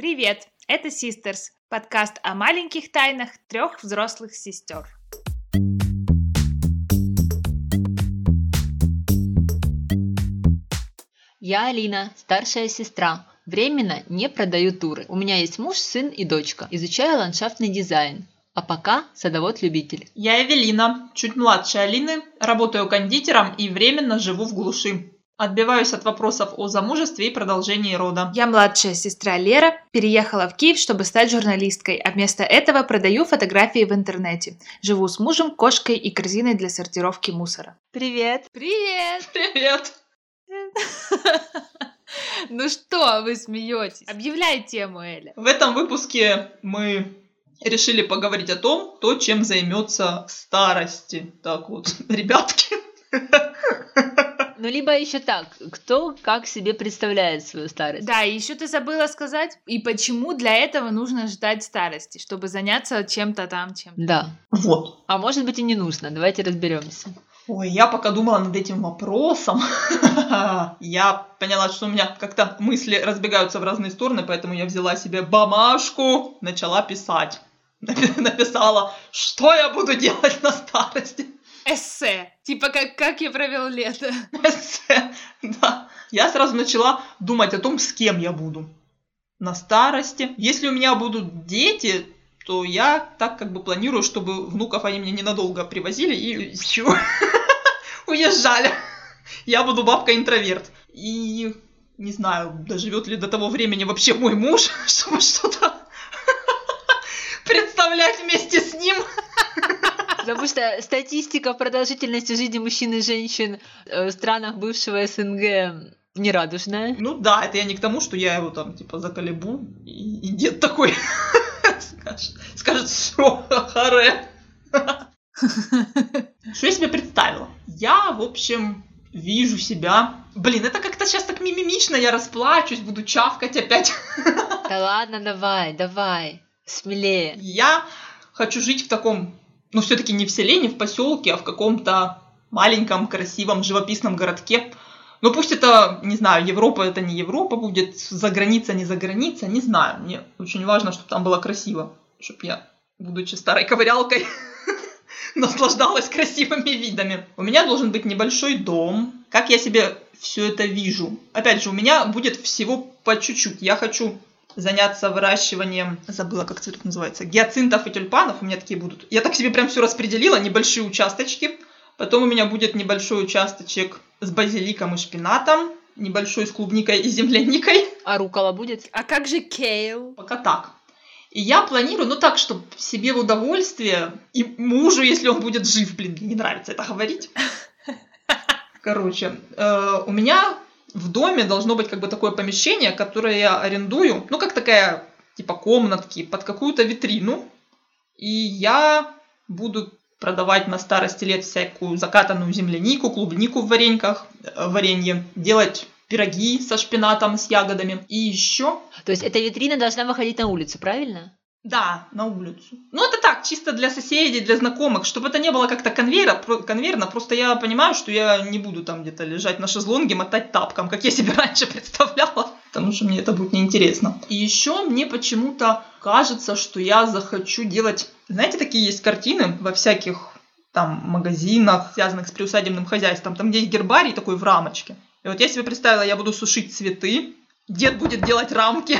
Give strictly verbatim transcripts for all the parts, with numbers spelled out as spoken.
Привет! Это Sisters, подкаст о маленьких тайнах трех взрослых сестер. Я Алина, старшая сестра. Временно не продаю туры. У меня есть муж, сын и дочка. Изучаю ландшафтный дизайн. А пока садовод-любитель. Я Эвелина, чуть младше Алины, работаю кондитером и временно живу в глуши. Отбиваюсь от вопросов о замужестве и продолжении рода. Я младшая сестра Лера, переехала в Киев, чтобы стать журналисткой, а вместо этого продаю фотографии в интернете. Живу с мужем, кошкой и корзиной для сортировки мусора. Привет! Привет! Привет! Ну что вы смеетесь? Объявляй тему, Эля. В этом выпуске мы решили поговорить о том, то, чем займется в старости. Так вот, ребятки... Ну, либо еще так, кто как себе представляет свою старость. Да, и еще ты забыла сказать, и почему для этого нужно ждать старости, чтобы заняться чем-то там, чем-то. Да. Вот. А может быть и не нужно, давайте разберемся. Ой, я пока думала над этим вопросом, я поняла, что у меня как-то мысли разбегаются в разные стороны, поэтому я взяла себе бумажку, начала писать. Написала, что я буду делать на старости. Эссе. Типа, как, как я провел лето. Эссе, да. Я сразу начала думать о том, с кем я буду на старости. Если у меня будут дети, то я так как бы планирую, чтобы внуков они мне ненадолго привозили и все. Уезжали. Я буду бабка-интроверт. И не знаю, доживет ли до того времени вообще мой муж, чтобы что-то представлять вместе с ним. Потому что статистика продолжительности жизни мужчин и женщин в странах бывшего СНГ нерадужная. Ну да, это я не к тому, что я его там типа заколебу, и, и дед такой скажет, скажет, что харе. Что я себе представила? Я, в общем, вижу себя... Блин, это как-то сейчас так мимимично, я расплачусь, буду чавкать опять. Да ладно, давай, давай, смелее. Я хочу жить в таком... Ну, все-таки не в селе, не в поселке, а в каком-то маленьком, красивом, живописном городке. Ну, пусть это, не знаю, Европа, это не Европа будет, за граница, не за граница, не знаю. Мне очень важно, чтобы там было красиво, чтобы я, будучи старой ковырялкой, наслаждалась красивыми видами. У меня должен быть небольшой дом. Как я себе все это вижу? Опять же, у меня будет всего по чуть-чуть. Я хочу... заняться выращиванием, забыла, как цветок называется, гиацинтов и тюльпанов. У меня такие будут. Я так себе прям все распределила, небольшие участочки. Потом у меня будет небольшой участочек с базиликом и шпинатом, небольшой с клубникой и земляникой. А рукола будет? А как же кейл? Пока так. И я планирую, ну так, чтобы себе в удовольствие и мужу, если он будет жив, блин, мне не нравится это говорить. Короче, у меня... В доме должно быть как бы такое помещение, которое я арендую, ну, как такая, типа, комнатки под какую-то витрину. И я буду продавать на старости лет всякую закатанную землянику, клубнику в вареньках, варенье, делать пироги со шпинатом, с ягодами. И еще... То есть эта витрина должна выходить на улицу, правильно? Да, на улицу. Ну, это так, чисто для соседей, для знакомых, чтобы это не было как-то конвейера, конвейерно. Просто я понимаю, что я не буду там где-то лежать на шезлонге, мотать тапком, как я себе раньше представляла, потому что мне это будет неинтересно. И еще мне почему-то кажется, что я захочу делать... Знаете, такие есть картины во всяких там магазинах, связанных с приусадебным хозяйством, там, где есть гербарий такой в рамочке. И вот я себе представила, я буду сушить цветы, дед будет делать рамки...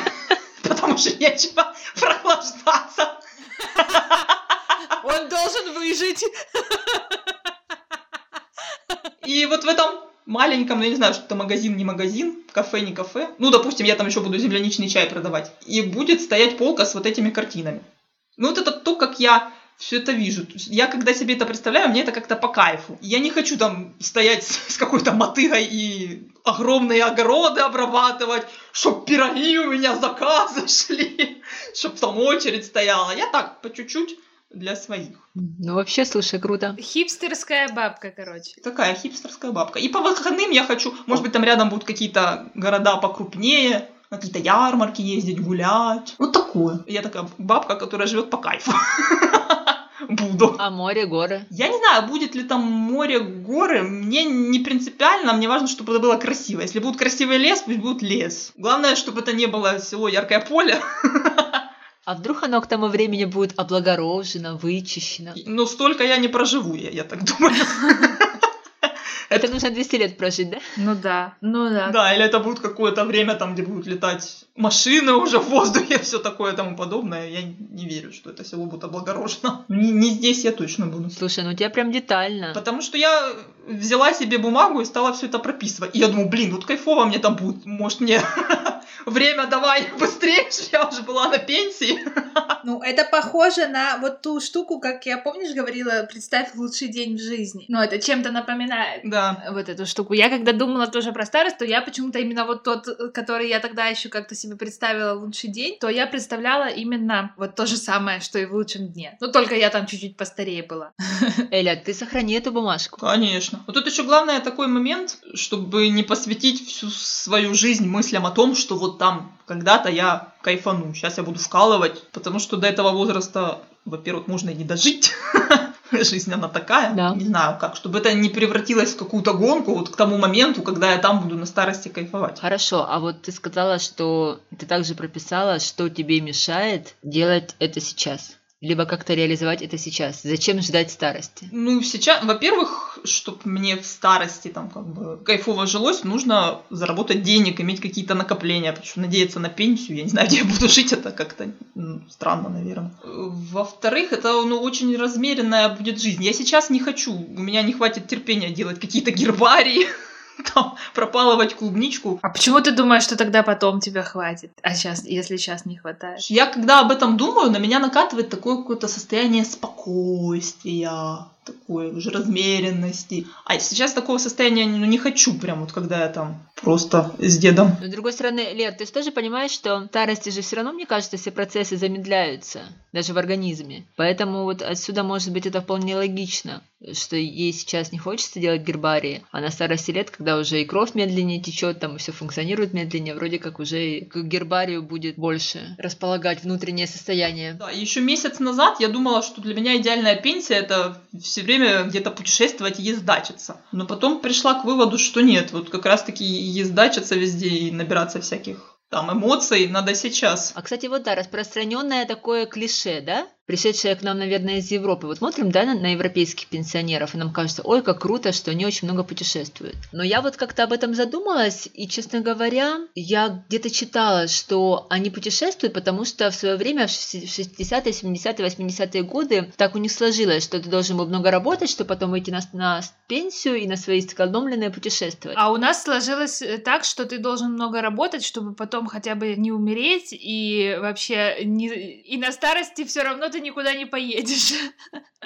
Потому что нечего прохлаждаться. Он должен выжить. И вот в этом маленьком, ну я не знаю, что это магазин, не магазин, кафе, не кафе. Ну, допустим, я там еще буду земляничный чай продавать. И будет стоять полка с вот этими картинами. Ну, вот это то, как я все это вижу. Я, когда себе это представляю, мне это как-то по кайфу. Я не хочу там стоять с какой-то мотыгой и огромные огороды обрабатывать, чтоб пироги у меня заказы шли, чтоб там очередь стояла. Я так, по чуть-чуть для своих. Ну, вообще, слушай, круто. Хипстерская бабка, короче. Такая хипстерская бабка. И по выходным я хочу, может быть, там рядом будут какие-то города покрупнее, на какие-то ярмарки ездить, гулять. Вот такое. Я такая бабка, которая живет по кайфу. Буду. А море, горы? Я не знаю, будет ли там море, горы. Мне не принципиально, мне важно, чтобы это было красиво. Если будет красивый лес, пусть будет лес. Главное, чтобы это не было село Яркое Поле. А вдруг оно к тому времени будет облагорожено, вычищено? Ну, столько я не проживу, я, я так думаю. Это нужно двести лет прожить, да? Ну да, ну да. Да, или это будет какое-то время, там, где будут летать машины уже в воздухе, все такое и тому подобное. Я не верю, что это село будет облагорожено. Не, не здесь я точно буду. Слушай, ну у тебя прям детально. Потому что я взяла себе бумагу и стала все это прописывать. И я думаю, блин, вот кайфово мне там будет. Может, мне время давай быстрее, что я уже была на пенсии. Ну, это похоже на вот ту штуку, как я, помнишь, говорила, представь лучший день в жизни. Ну, это чем-то напоминает. Да. Вот эту штуку. Я когда думала тоже про старость, то я почему-то именно вот тот, который я тогда еще как-то себе представила лучший день, то я представляла именно вот то же самое, что и в лучшем дне. Ну, только я там чуть-чуть постарее была. Эля, ты сохрани эту бумажку. Конечно. Вот тут еще главное такой момент, чтобы не посвятить всю свою жизнь мыслям о том, что вот там когда-то я кайфану, сейчас я буду вкалывать, потому что до этого возраста, во-первых, можно и не дожить. Жизнь, она такая, да. Не знаю как, чтобы это не превратилось в какую-то гонку вот к тому моменту, когда я там буду на старости кайфовать. Хорошо, а вот ты сказала, что ты также прописала, что тебе мешает делать это сейчас, либо как-то реализовать это сейчас. Зачем ждать старости? Ну, сейчас, во-первых, чтобы мне в старости там как бы кайфово жилось, нужно заработать денег, иметь какие-то накопления, потому что надеяться на пенсию, я не знаю, где я буду жить, это как-то ну, странно, наверное. Во-вторых, это ну, очень размеренная будет жизнь. Я сейчас не хочу, у меня не хватит терпения делать какие-то гербарии, там, пропалывать клубничку. А почему ты думаешь, что тогда потом тебя хватит? А сейчас, если сейчас не хватает? Я когда об этом думаю, на меня накатывает такое какое-то состояние спокойствия, такой уже размеренности. А сейчас такого состояния ну, не хочу, прям вот когда я там просто с дедом. Но, с другой стороны, Лер, ты же тоже понимаешь, что в старости же все равно, мне кажется, все процессы замедляются, даже в организме. Поэтому вот отсюда, может быть, это вполне логично, что ей сейчас не хочется делать гербарии, а на старости лет, когда уже и кровь медленнее течет, там и все функционирует медленнее, вроде как уже к гербарию будет больше располагать внутреннее состояние. Да, еще месяц назад я думала, что для меня идеальная пенсия — это все время где-то путешествовать и ездачиться. Но потом пришла к выводу, что нет, вот как раз-таки ездачиться везде и набираться всяких там эмоций надо сейчас. А, кстати, вот да, распространенное такое клише, да? Пришедшая к нам, наверное, из Европы. Вот смотрим, да, на, на европейских пенсионеров, и нам кажется, ой, как круто, что они очень много путешествуют. Но я вот как-то об этом задумалась, и, честно говоря, я где-то читала, что они путешествуют, потому что в свое время, в шестидесятые, семидесятые, восьмидесятые годы, так у них сложилось, что ты должен был много работать, чтобы потом выйти на, на пенсию и на свои сэкономленные путешествовать. А у нас сложилось так, что ты должен много работать, чтобы потом хотя бы не умереть, и вообще не... и на старости все равно ты никуда не поедешь.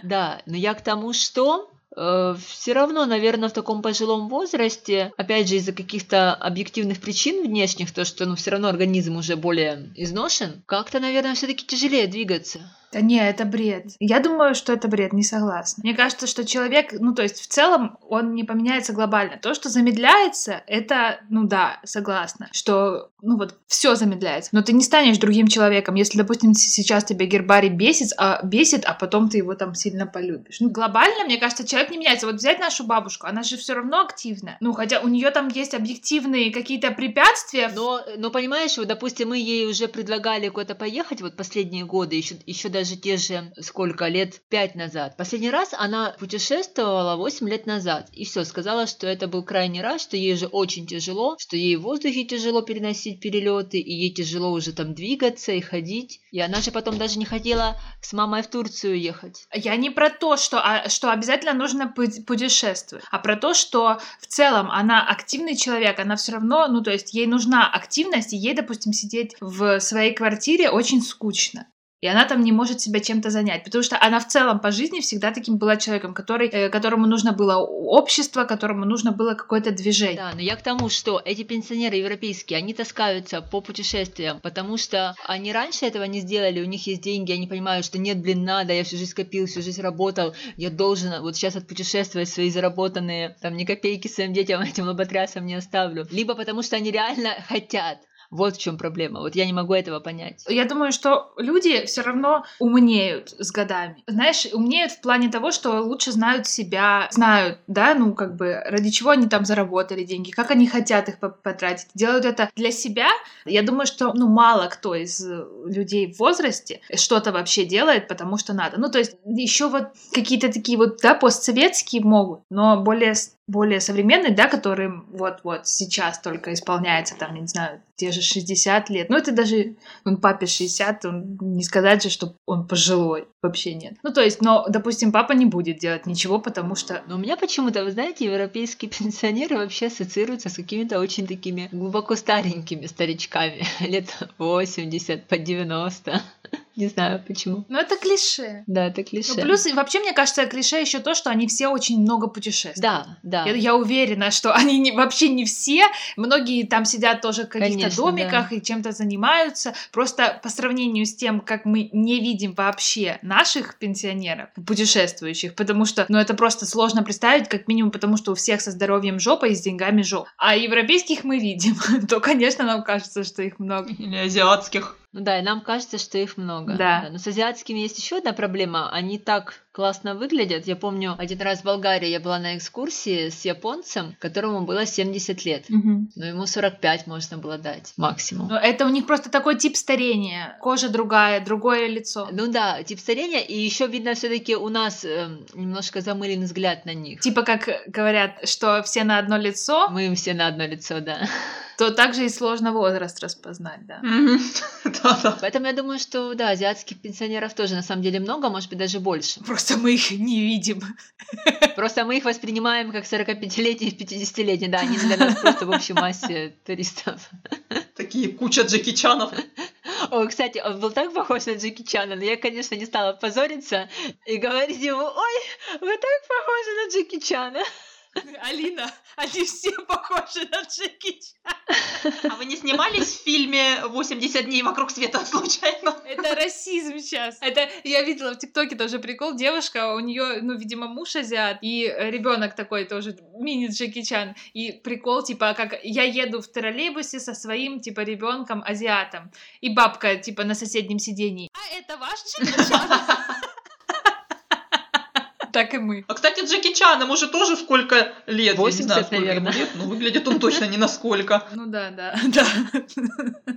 Да, но я к тому, что э, все равно, наверное, в таком пожилом возрасте, опять же, из-за каких-то объективных причин внешних, то, что ну, все равно организм уже более изношен, как-то, наверное, все-таки тяжелее двигаться. Да не, это бред. Я думаю, что это бред, не согласна. Мне кажется, что человек, ну то есть в целом он не поменяется глобально. То, что замедляется, это, ну да, согласна, что, ну вот, все замедляется. Но ты не станешь другим человеком, если, допустим, сейчас тебя гербарий бесит, а, бесит, а потом ты его там сильно полюбишь. Ну глобально, мне кажется, человек не меняется. Вот взять нашу бабушку, она же все равно активна. Ну хотя у нее там есть объективные какие-то препятствия. Но, но понимаешь, вот допустим, мы ей уже предлагали куда-то поехать, вот последние годы, еще, еще даже даже те же, сколько лет, пять назад. Последний раз она путешествовала восемь лет назад. И все, сказала, что это был крайний раз, что ей уже очень тяжело, что ей в воздухе тяжело переносить перелеты, и ей тяжело уже там двигаться и ходить. И она же потом даже не хотела с мамой в Турцию ехать. Я не про то, что, а, что обязательно нужно путешествовать, а про то, что в целом она активный человек, она все равно, ну то есть ей нужна активность, и ей, допустим, сидеть в своей квартире очень скучно. И она там не может себя чем-то занять, потому что она в целом по жизни всегда таким была человеком, который, э, которому нужно было общество, которому нужно было какое-то движение. Да, но я к тому, что эти пенсионеры европейские, они таскаются по путешествиям, потому что они раньше этого не сделали, у них есть деньги, они понимают, что нет, блин, надо, я всю жизнь копил, всю жизнь работал, я должен вот сейчас отпутешествовать свои заработанные, там, ни копейки своим детям, этим лоботрясам не оставлю. Либо потому что они реально хотят. Вот в чем проблема. Вот я не могу этого понять. Я думаю, что люди все равно умнеют с годами. Знаешь, умнеют в плане того, что лучше знают себя, знают, да, ну как бы ради чего они там заработали деньги, как они хотят их потратить. Делают это для себя. Я думаю, что ну мало кто из людей в возрасте что-то вообще делает, потому что надо. Ну то есть еще вот какие-то такие вот, да, постсоветские могут, но более... более современный, да, которым вот-вот сейчас только исполняется, там, я не знаю, те же шестьдесят лет. Ну, это даже, он папе шестьдесят, он, не сказать же, что он пожилой, вообще нет. Ну, то есть, но, допустим, папа не будет делать ничего, потому что... Но у меня почему-то, вы знаете, европейские пенсионеры вообще ассоциируются с какими-то очень такими глубоко старенькими старичками, лет восемьдесят, под девяносто. Не знаю, почему. Ну, это клише. Да, это клише. Ну, плюс, вообще, мне кажется, клише еще то, что они все очень много путешествуют. Да, да. Я, я уверена, что они не, вообще не все. Многие там сидят тоже в каких-то, конечно, домиках, да, и чем-то занимаются. Просто по сравнению с тем, как мы не видим вообще наших пенсионеров, путешествующих, потому что, ну, это просто сложно представить, как минимум, потому что у всех со здоровьем жопа и с деньгами жопа. А европейских мы видим. То, конечно, нам кажется, что их много. Или азиатских. Ну да, и нам кажется, что их много. Да. Да. Но с азиатскими есть еще одна проблема. Они так классно выглядят. Я помню, один раз в Болгарии я была на экскурсии с японцем, которому было семьдесят лет. Угу. Но ему сорок пять можно было дать максимум. Но это у них просто такой тип старения. Кожа другая, другое лицо. Ну да, тип старения. И еще видно, все-таки у нас э, немножко замылен взгляд на них. Типа как говорят, что все на одно лицо. Мы им все на одно лицо, да. То также и сложно возраст распознать, да. Поэтому я думаю, что, да, азиатских пенсионеров тоже на самом деле много, может быть, даже больше. Просто мы их не видим. Просто мы их воспринимаем как сорокапятилетние и пятидесятилетние, да, они для нас просто в общей массе туристов. Такие куча Джеки Чанов. О, кстати, он был так похож на Джеки Чана, но я, конечно, не стала позориться и говорить ему: «Ой, вы так похожи на Джеки Чана». Алина, они все похожи на Джеки Чана. А вы не снимались в фильме восемьдесят дней вокруг света случайно? Это расизм сейчас. Это я видела в ТикТоке тоже прикол. Девушка, у нее, ну, видимо, муж азиат, и ребенок такой тоже мини Джеки Чан. И прикол, типа, как я еду в троллейбусе со своим, типа, ребенком азиатом. И бабка, типа, на соседнем сидении. А это ваш Джеки Чан? Так и мы. А, кстати, Джеки Чан, ему же тоже сколько лет? восемьдесят, я не знаю, сколько, наверное, ему лет, но выглядит он точно не насколько. Ну да, да, да.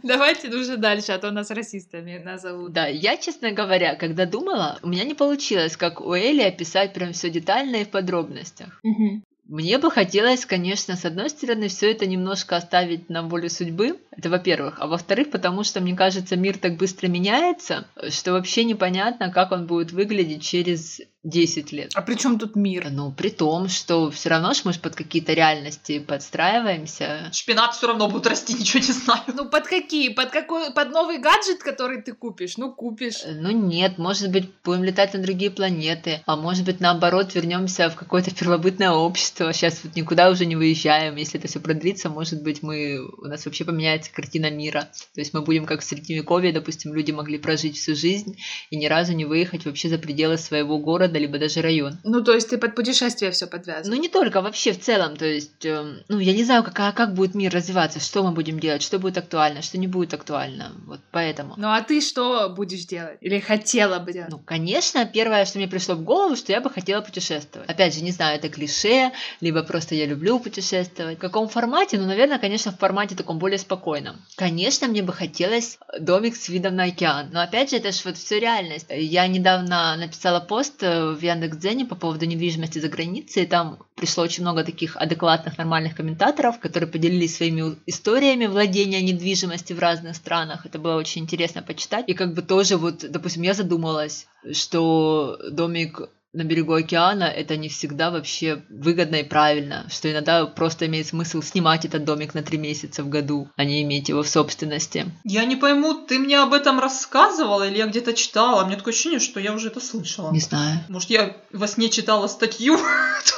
Давайте уже дальше, а то нас расистами назовут. Да, я, честно говоря, когда думала, у меня не получилось, как у Эли, описать прям все детально и в подробностях. Угу. Мне бы хотелось, конечно, с одной стороны, все это немножко оставить на волю судьбы, это во-первых, а во-вторых, потому что, мне кажется, мир так быстро меняется, что вообще непонятно, как он будет выглядеть через десять лет. А при чем тут мир? Ну, при том, что все равно ж мы ж под какие-то реальности подстраиваемся. Шпинат все равно будет расти, ничего не знаю. Ну, под какие? Под какой? Под новый гаджет, который ты купишь? Ну, купишь. Ну, нет, может быть, будем летать на другие планеты, а может быть, наоборот, вернемся в какое-то первобытное общество. Сейчас вот никуда уже не выезжаем. Если это все продлится, может быть, мы... у нас вообще поменяется картина мира. То есть мы будем как в Средневековье, допустим, люди могли прожить всю жизнь и ни разу не выехать вообще за пределы своего города, либо даже района. Ну, то есть ты под путешествие все подвязываешь? Ну, не только, вообще в целом. То есть, э, ну, я не знаю, как, а как будет мир развиваться, что мы будем делать, что будет актуально, что не будет актуально. Вот поэтому. Ну, а ты что будешь делать? Или хотела бы делать? Ну, конечно, первое, что мне пришло в голову, что я бы хотела путешествовать. Опять же, не знаю, это клише, либо просто я люблю путешествовать. В каком формате? Ну, наверное, конечно, в формате таком более спокойном. Конечно, мне бы хотелось домик с видом на океан. Но, опять же, это же вот все реальность. Я недавно написала пост в Яндекс.Дзене по поводу недвижимости за границей, и там пришло очень много таких адекватных, нормальных комментаторов, которые поделились своими историями владения недвижимости в разных странах. Это было очень интересно почитать. И как бы тоже вот, допустим, я задумалась, что домик на берегу океана это не всегда вообще выгодно и правильно, что иногда просто имеет смысл снимать этот домик на три месяца в году, а не иметь его в собственности. Я не пойму, ты мне об этом рассказывала или я где-то читала? Мне такое ощущение, что я уже это слышала. Не знаю. Может, я во сне читала статью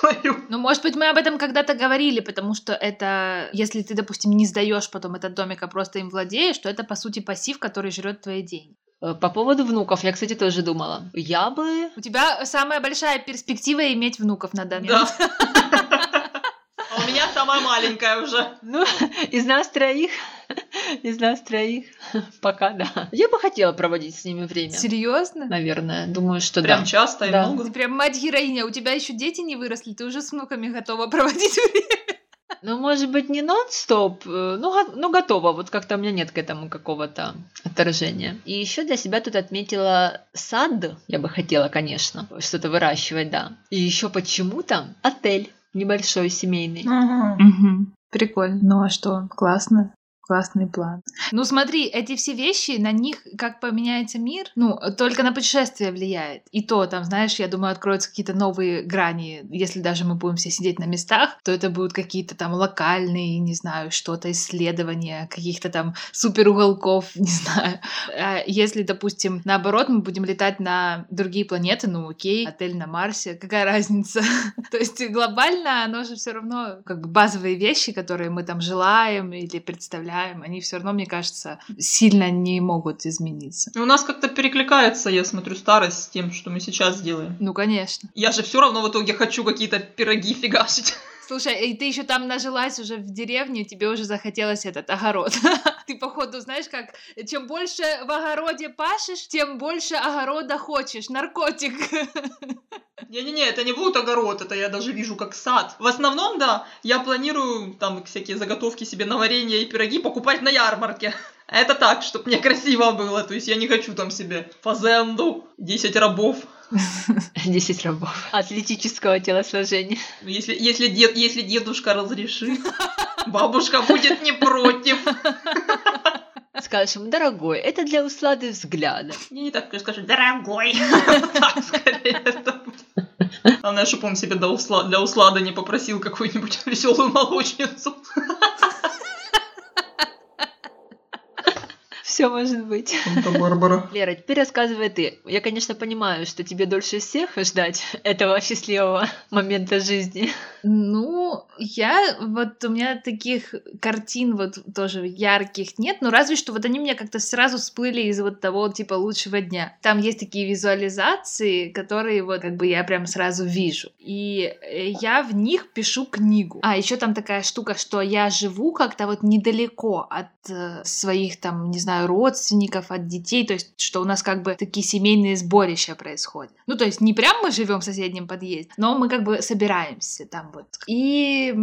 твою? Ну, может быть, мы об этом когда-то говорили, потому что это, если ты, допустим, не сдаешь потом этот домик, а просто им владеешь, то это, по сути, пассив, который жрет твои деньги. По поводу внуков, я, кстати, тоже думала. Я бы... У тебя самая большая перспектива иметь внуков на данный момент. Да. У меня самая маленькая уже. Ну, из нас троих Из нас троих пока да. Я бы хотела проводить с ними время. Серьезно? Наверное, думаю, что прям да. Прям часто и да. много. Ты прям мать-героиня, у тебя еще дети не выросли, ты уже с внуками готова проводить время. Ну, может быть, не нон-стоп, ну, ну, готова, вот как-то у меня нет к этому какого-то отторжения. И еще для себя тут отметила сад, я бы хотела, конечно, что-то выращивать, да. И еще почему-то отель небольшой, семейный. Ага. Угу. Прикольно. Ну, а что, классно. Классный план. Ну смотри, эти все вещи, на них как поменяется мир, ну, только на путешествия влияет. И то, там, знаешь, я думаю, откроются какие-то новые грани. Если даже мы будем все сидеть на местах, то это будут какие-то там локальные, не знаю, что-то, исследования, каких-то там суперуголков, не знаю. А если, допустим, наоборот, мы будем летать на другие планеты, ну окей, отель на Марсе, какая разница? То есть глобально оно же все равно как бы базовые вещи, которые мы там желаем или представляем, они все равно, мне кажется, сильно не могут измениться. У нас как-то перекликается, я смотрю, старость с тем, что мы сейчас делаем. Ну, конечно. Я же все равно в итоге хочу какие-то пироги фигашить. Слушай, и ты еще там нажилась уже в деревне, тебе уже захотелось этот огород. Ты, походу, знаешь, как чем больше в огороде пашешь, тем больше огорода хочешь. Наркотик. Не-не-не, это не будет огород, это я даже вижу как сад. В основном, да, я планирую там всякие заготовки себе на варенье и пироги покупать на ярмарке. Это так, чтобы мне красиво было. То есть я не хочу там себе фазенду, десять рабов. десять рабов. Атлетического телосложения. Если, если, дед, если дедушка разрешит, бабушка будет не против. Скажешь ему, дорогой, это для услады взгляда. Я не так скажу, дорогой. Так, скорее, это будет. Главное, чтобы он себе для услады не попросил какую-нибудь веселую молочницу. Все может быть. Санта-Барбара. Лера, теперь рассказывай ты. Я, конечно, понимаю, что тебе дольше всех ждать этого счастливого момента жизни. Ну, я... Вот у меня таких картин вот тоже ярких нет, но разве что вот они у меня как-то сразу всплыли из вот того типа лучшего дня. Там есть такие визуализации, которые вот как бы я прям сразу вижу. И я в них пишу книгу. А, еще там такая штука, что я живу как-то вот недалеко от э, своих там, не знаю, родственников, от детей, то есть, что у нас как бы такие семейные сборища происходят. Ну, то есть, не прям мы живем в соседнем подъезде, но мы как бы собираемся там вот. И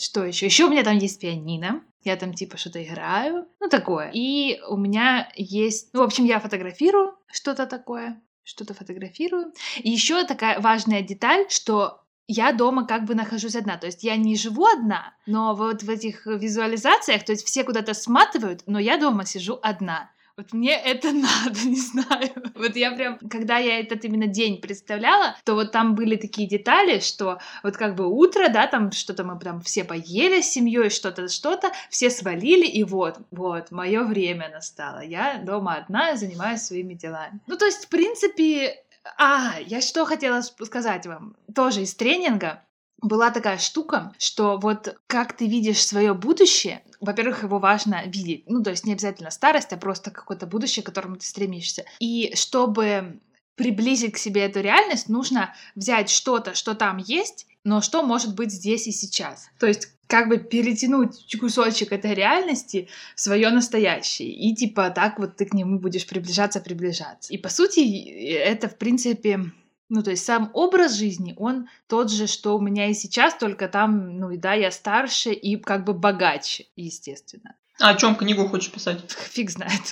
что еще? Еще у меня там есть пианино. Я там типа что-то играю. Ну, такое. И у меня есть... Ну, в общем, я фотографирую что-то такое. Что-то фотографирую. И еще такая важная деталь, что я дома как бы нахожусь одна, то есть я не живу одна, но вот в этих визуализациях, то есть все куда-то сматывают, но я дома сижу одна. Вот мне это надо, не знаю. Вот я прям, когда я этот именно день представляла, то вот там были такие детали, что вот как бы утро, да, там что-то мы там все поели с семьей, что-то, что-то, все свалили, и вот, вот, мое время настало. Я дома одна, занимаюсь своими делами. Ну, то есть, в принципе... А, я что хотела сказать вам, тоже из тренинга была такая штука, что вот как ты видишь свое будущее, во-первых, его важно видеть, ну, то есть не обязательно старость, а просто какое-то будущее, к которому ты стремишься, и чтобы приблизить к себе эту реальность, нужно взять что-то, что там есть, но что может быть здесь и сейчас, то есть как бы перетянуть кусочек этой реальности в свое настоящее. И типа так вот ты к нему будешь приближаться, приближаться. И по сути это, в принципе... Ну, то есть сам образ жизни, он тот же, что у меня и сейчас, только там, ну, да, я старше и как бы богаче, естественно. А о чем книгу хочешь писать? Фиг знает.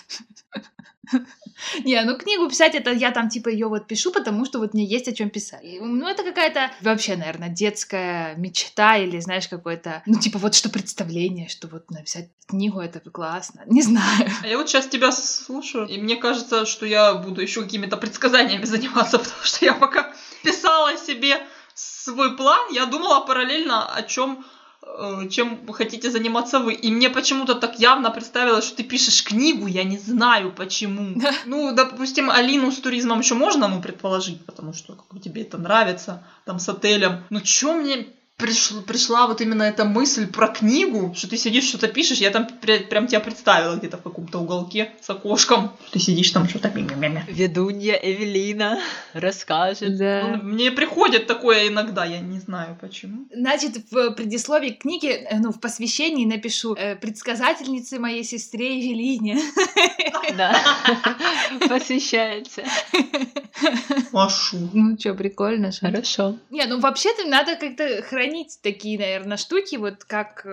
Не, ну книгу писать, это я там типа ее вот пишу, потому что вот мне есть о чем писать. Ну, это какая-то вообще, наверное, детская мечта или, знаешь, какое-то, ну, типа вот что представление, что вот написать книгу, это классно. Не знаю. А я вот сейчас тебя слушаю, и мне кажется, что я буду еще какими-то предсказаниями заниматься, потому что я пока писала себе свой план, я думала параллельно о чем... чем хотите заниматься вы. И мне почему-то так явно представилось, что ты пишешь книгу, я не знаю почему. Ну, допустим, Алину с туризмом еще можно, ну, предположить, потому что как, тебе это нравится, там, с отелем. Ну, чё мне пришла, пришла вот именно эта мысль про книгу, что ты сидишь, что-то пишешь, я там прям тебя представила где-то в каком-то уголке с окошком. Ты сидишь там, что-то... Ведунья Эвелина расскажет. Да. Мне приходит такое иногда, я не знаю почему. Значит, в предисловии к книге, ну, в посвящении напишу предсказательнице моей сестре Эвелине. Да, посвящается. Машу. Ну что, прикольно же. Хорошо. Не, ну вообще-то надо как-то хранить такие, наверное, штуки, вот как,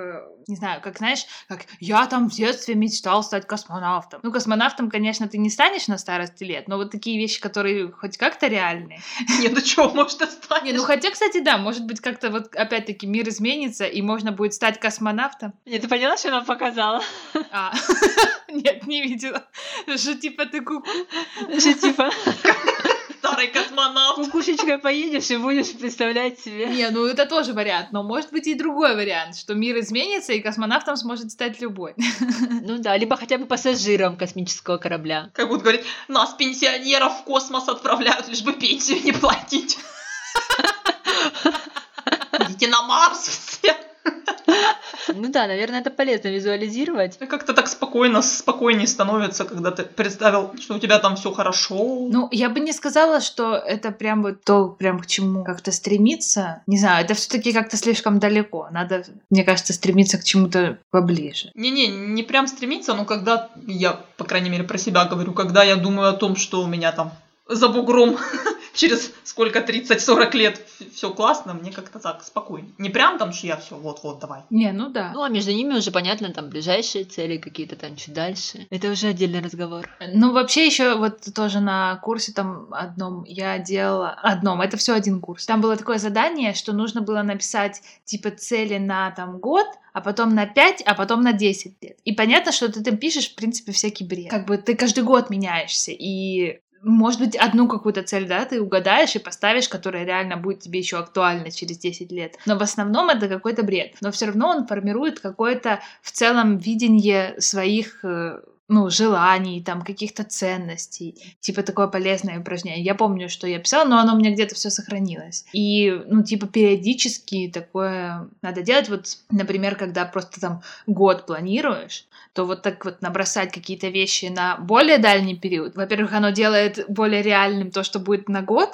не знаю, как, знаешь, как я там в детстве мечтал стать космонавтом. Ну, космонавтом, конечно, ты не станешь на старости лет, но вот такие вещи, которые хоть как-то реальные. Не, ну чего, может, и станешь? Не, ну хотя, кстати, да, может быть, как-то вот опять-таки мир изменится, и можно будет стать космонавтом. Не, ты поняла, что она показала? А, нет, не видела. Что типа ты куку. Что типа... Старый космонавт. Кукушечкой поедешь и будешь представлять себе. Не, ну это тоже вариант, но может быть и другой вариант, что мир изменится, и космонавтом сможет стать любой. Ну да, либо хотя бы пассажиром космического корабля. Как будто говорить, нас, пенсионеров, в космос отправляют, лишь бы пенсию не платить. Идите на Марс все. Ну да, наверное, это полезно визуализировать. Как-то так спокойно, спокойнее становится, когда ты представил, что у тебя там все хорошо. Ну, я бы не сказала, что это прям вот то, прям к чему как-то стремиться. Не знаю, это все-таки как-то слишком далеко. Надо, мне кажется, стремиться к чему-то поближе. Не-не, не прям стремиться, но когда я, по крайней мере, про себя говорю, когда я думаю о том, что у меня там за бугром через сколько, тридцать-сорок лет все классно, мне как-то так спокойно. Не прям там, что я все вот-вот давай. Не, ну да. Ну а между ними уже понятно, там ближайшие цели какие-то, там чуть дальше. Это уже отдельный разговор. Ну вообще еще вот тоже на курсе там одном я делала... Одном, это все один курс. Там было такое задание, что нужно было написать типа цели на там год, а потом на пять, а потом на десять лет. И понятно, что ты там пишешь, в принципе, всякий бред. Как бы ты каждый год меняешься, и... Может быть, одну какую-то цель, да, ты угадаешь и поставишь, которая реально будет тебе еще актуальна через десять лет. Но в основном это какой-то бред. Но все равно он формирует какое-то в целом видение своих... ну, желаний, там, каких-то ценностей. Типа такое полезное упражнение. Я помню, что я писала, но оно у меня где-то все сохранилось. И, ну, типа, периодически такое надо делать. Вот, например, когда просто там год планируешь, то вот так вот набросать какие-то вещи на более дальний период. Во-первых, оно делает более реальным то, что будет на год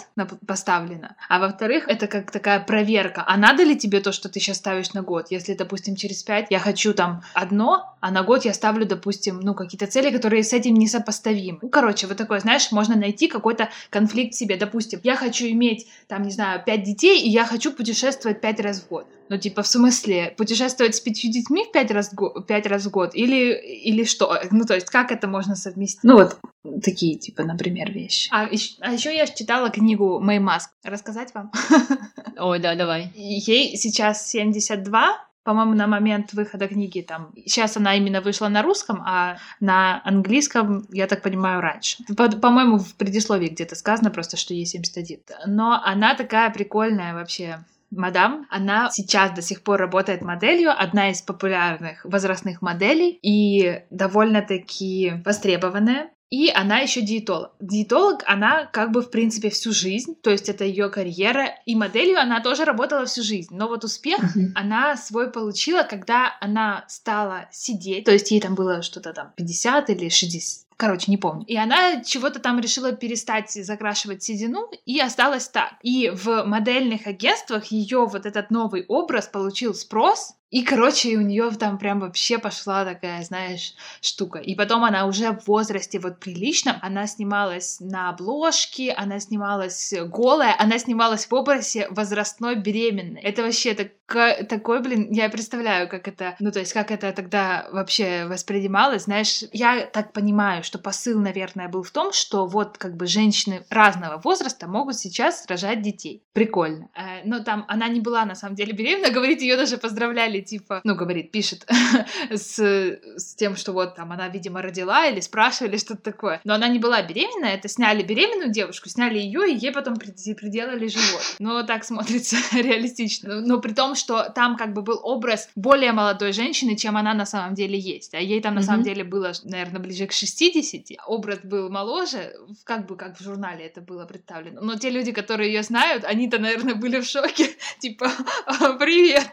поставлено. А во-вторых, это как такая проверка. А надо ли тебе то, что ты сейчас ставишь на год? Если, допустим, через пять я хочу там одно, а на год я ставлю, допустим, ну, какие-то цели, которые с этим несопоставимы. Ну, короче, вот такое, знаешь, можно найти какой-то конфликт в себе. Допустим, я хочу иметь, там, не знаю, пять детей, и я хочу путешествовать пять раз в год. Ну, типа, в смысле, путешествовать с пятью детьми в пять раз в год, пять раз в год или, или что? Ну, то есть, как это можно совместить? Ну, вот такие, типа, например, вещи. А, а еще я читала книгу Мэй Маск. Рассказать вам? Ой, да, давай. Ей сейчас семьдесят два. По-моему, на момент выхода книги там... Сейчас она именно вышла на русском, а на английском, я так понимаю, раньше. По- по-моему, в предисловии где-то сказано просто, что ей семьдесят один. Но она такая прикольная вообще... Мадам, она сейчас до сих пор работает моделью, одна из популярных возрастных моделей и довольно-таки востребованная. И она еще диетолог. Диетолог, она как бы в принципе всю жизнь, то есть это ее карьера. И моделью она тоже работала всю жизнь. Но вот успех uh-huh. она свой получила, когда она стала сидеть. То есть ей там было что-то там пятьдесят или шестьдесят. Короче, не помню. И она чего-то там решила перестать закрашивать седину и осталась так. И в модельных агентствах ее вот этот новый образ получил спрос. И, короче, у нее там прям вообще пошла такая, знаешь, штука. И потом она уже в возрасте вот приличном, она снималась на обложке, она снималась голая, она снималась в образе возрастной беременной. Это вообще так, такой, блин, я представляю, как это, ну, то есть, как это тогда вообще воспринималось, знаешь. Я так понимаю, что посыл, наверное, был в том, что вот как бы женщины разного возраста могут сейчас рожать детей. Прикольно. Но там она не была на самом деле беременна, говорит, ее даже поздравляли, типа, ну, говорит, пишет с, с тем, что вот там она, видимо, родила или спрашивали что-то такое. Но она не была беременна, это сняли беременную девушку, сняли ее и ей потом приделали живот. Ну, так смотрится реалистично. Но при том, что там как бы был образ более молодой женщины, чем она на самом деле есть. А ей там на mm-hmm. самом деле было, наверное, ближе к шестидесяти, пятидесяти. Образ был моложе, как бы как в журнале это было представлено. Но те люди, которые ее знают, они-то, наверное, были в шоке. Типа, привет!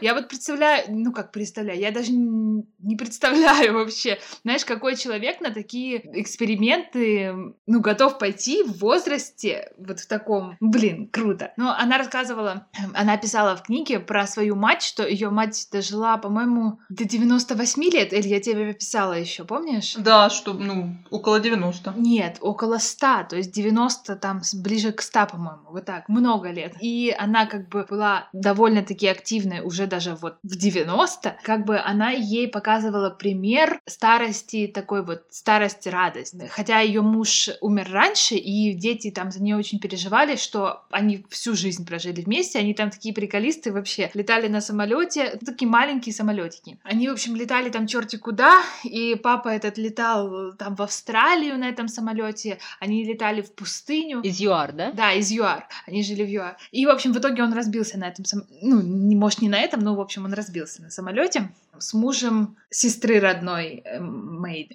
Я вот представляю, ну как представляю, я даже не представляю вообще, знаешь, какой человек на такие эксперименты, ну, готов пойти в возрасте, вот в таком, блин, круто. Но она рассказывала, она писала в книге про свою мать, что ее мать дожила, по-моему, до девяноста восьми лет, или я тебе писала еще, помнишь? Да, что, ну, около девяноста. Нет, около ста, то есть девяносто там ближе к ста, по-моему, вот так, много лет. И она как бы была довольно-таки активной уже даже вот в девяносто, как бы она ей показывала пример старости, такой вот старости радость. Хотя ее муж умер раньше, и дети там за нее очень переживали, что они всю жизнь прожили вместе, они там такие приколисты вообще, летали на самолете, такие маленькие самолетики. Они, в общем, летали там черти куда, и папа этот летал там в Австралию на этом самолете, они летали в пустыню. Из ЮАР, да? Да, из ЮАР. Они жили в ЮАР. И, в общем, в итоге он разбился на этом самолете. Ну, не, может, не на этом, но, в общем, он разбился на самолете с мужем сестры родной Мэй.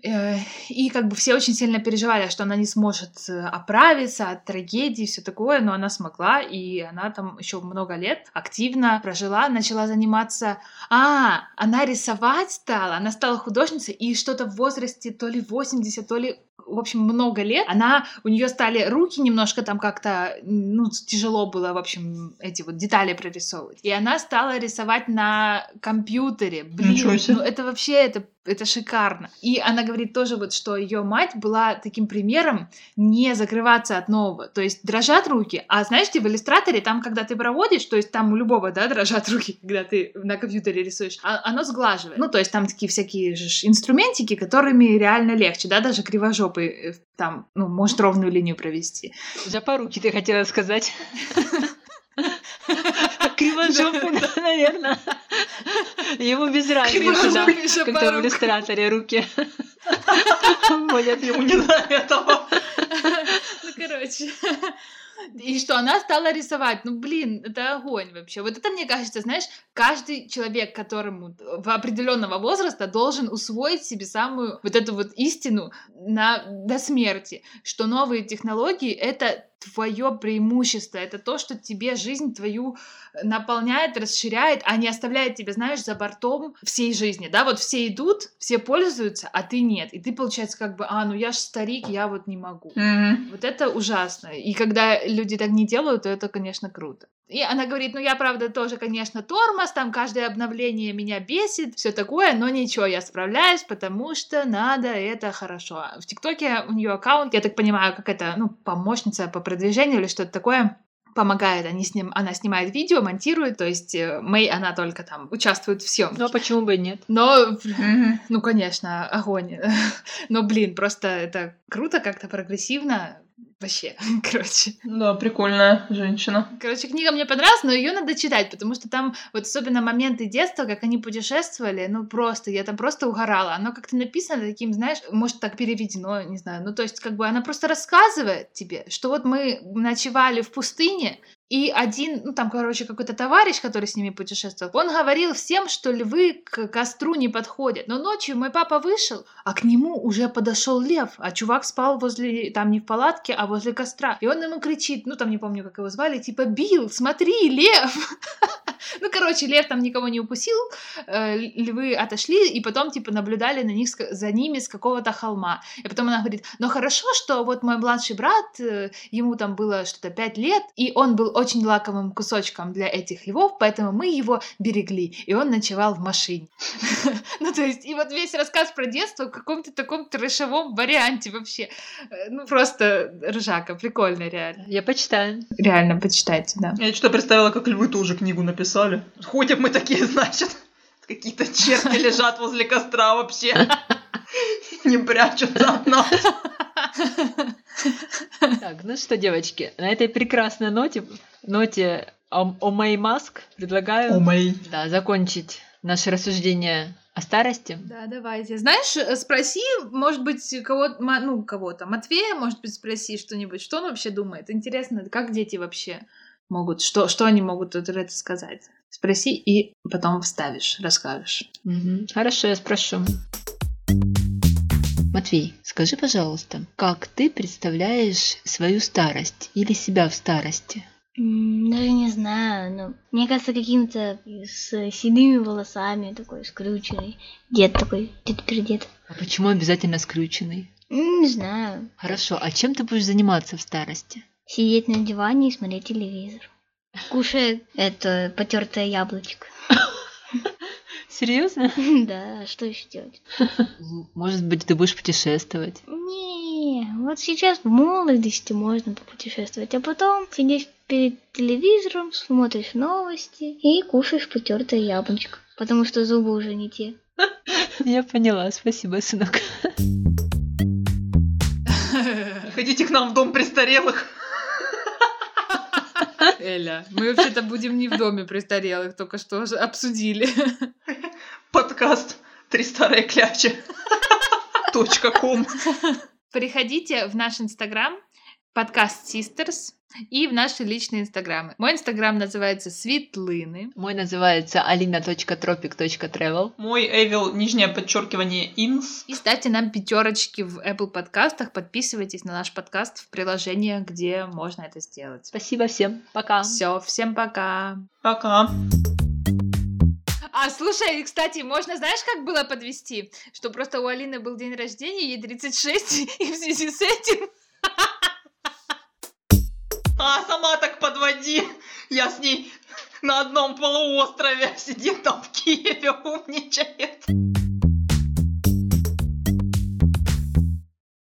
И как бы все очень сильно переживали, что она не сможет оправиться от трагедии, все такое, но она смогла, и она там еще много лет активно прожила, начала заниматься... А, она рисовать стала, она стала художницей, и что-то в возрасте то ли восемьдесят, то ли... в общем, много лет, она, у нее стали руки немножко там как-то, ну, тяжело было, в общем, эти вот детали прорисовывать. И она стала рисовать на компьютере. Блин, ну это вообще, это, это шикарно. И она говорит тоже вот, что ее мать была таким примером не закрываться от нового. То есть дрожат руки, а знаете, в иллюстраторе там, когда ты проводишь, то есть там у любого, да, дрожат руки, когда ты на компьютере рисуешь, а оно сглаживает. Ну, то есть там такие всякие же инструментики, которыми реально легче, да, даже кривожопые там, ну, может ровную линию провести. За поруки ты хотела сказать. Кривожопый, наверное. Ему без разницы, когда в иллюстраторе руки. Понятно, ему не до этого. Ну, короче... И что она стала рисовать. Ну, блин, это огонь вообще. Вот это, мне кажется, знаешь, каждый человек, которому в определенного возраста должен усвоить себе самую вот эту вот истину на, до смерти, что новые технологии — это твое преимущество, это то, что тебе жизнь твою наполняет, расширяет, а не оставляет тебя, знаешь, за бортом всей жизни, да, вот все идут, все пользуются, а ты нет, и ты, получается, как бы, а, ну я ж старик, я вот не могу. Mm-hmm. Вот это ужасно, и когда люди так не делают, то это, конечно, круто. И она говорит, ну я, правда, тоже, конечно, тормоз, там каждое обновление меня бесит, все такое, но ничего, я справляюсь, потому что надо, это хорошо. В ТикТоке у нее аккаунт, я так понимаю, как это, ну, помощница по продвижению или что-то такое, помогает, они с ним, она снимает видео, монтирует, то есть Мэй, она только там участвует в съемке. Ну, почему бы и нет? Но, mm-hmm. ну, конечно, огонь. Но, блин, просто это круто, как-то прогрессивно. Вообще, короче. Да, прикольная женщина. Короче, книга мне понравилась, но ее надо читать, потому что там вот особенно моменты детства, как они путешествовали, ну просто, я там просто угорала. Оно как-то написано таким, знаешь, может так переведено, не знаю, ну то есть как бы она просто рассказывает тебе, что вот мы ночевали в пустыне, и один, ну там, короче, какой-то товарищ, который с ними путешествовал, он говорил всем, что львы к костру не подходят. Но ночью мой папа вышел, а к нему уже подошел лев, а чувак спал возле, там не в палатке, а возле костра. И он ему кричит, ну там не помню, как его звали, типа, Билл, смотри, лев! Ну, короче, лев там никого не укусил, львы отошли, и потом, типа, наблюдали на них, за ними с какого-то холма. И потом она говорит, ну, хорошо, что вот мой младший брат, ему там было что-то пять лет, и он был очень лакомым кусочком для этих львов, поэтому мы его берегли, и он ночевал в машине. Ну, то есть, и вот весь рассказ про детство в каком-то таком трэшевом варианте вообще. Ну, просто ржака, прикольно, реально. Я почитаю. Реально, почитайте, да. Я что-то представила, как львы тоже книгу написали. Ходим мы такие, значит, какие-то черти лежат возле костра вообще, не прячутся от нас. Так, ну что, девочки, на этой прекрасной ноте, ноте о, о Мэй Маск предлагаю oh да, закончить наше рассуждение о старости. Да, давайте. Знаешь, спроси, может быть, кого-то, ну, кого-то, Матвея, может быть, спроси что-нибудь, что он вообще думает. Интересно, как дети вообще... могут, что, что они могут это сказать? Спроси и потом вставишь, расскажешь. Угу. Хорошо, я спрошу. Матвей, скажи, пожалуйста, как ты представляешь свою старость или себя в старости? Даже не знаю, но мне кажется, каким-то с седыми волосами, такой скрюченный, дед такой, дед-пердед. А почему обязательно скрюченный? Не знаю. Хорошо, а чем ты будешь заниматься в старости? Сидеть на диване и смотреть телевизор. Кушая это потертое яблочко. Серьезно? Да, что еще делать? Может быть, ты будешь путешествовать? Не, вот сейчас в молодости можно попутешествовать, а потом сидишь перед телевизором, смотришь новости и кушаешь потертое яблочко, потому что зубы уже не те. Я поняла, спасибо, сынок. Ходите к нам в дом престарелых. Эля, мы вообще-то будем не в доме престарелых, только что обсудили. Подкаст «Три старые клячи». Точка ком. Приходите в наш инстаграм, подкаст Sisters, и в наши личные инстаграмы. Мой инстаграм называется svitlini. Мой называется alina.tropic.travel. Мой evil, нижнее подчеркивание, inst. И ставьте нам пятерочки в Apple подкастах. Подписывайтесь на наш подкаст в приложениях, где можно это сделать. Спасибо всем. Пока. Все, всем пока. Пока. А, слушай, кстати, можно, знаешь, как было подвести? Что просто у Алины был день рождения, ей тридцать шесть, и в связи с этим... А сама так подводи. Я с ней на одном полуострове сидит там в Киеве, умничает.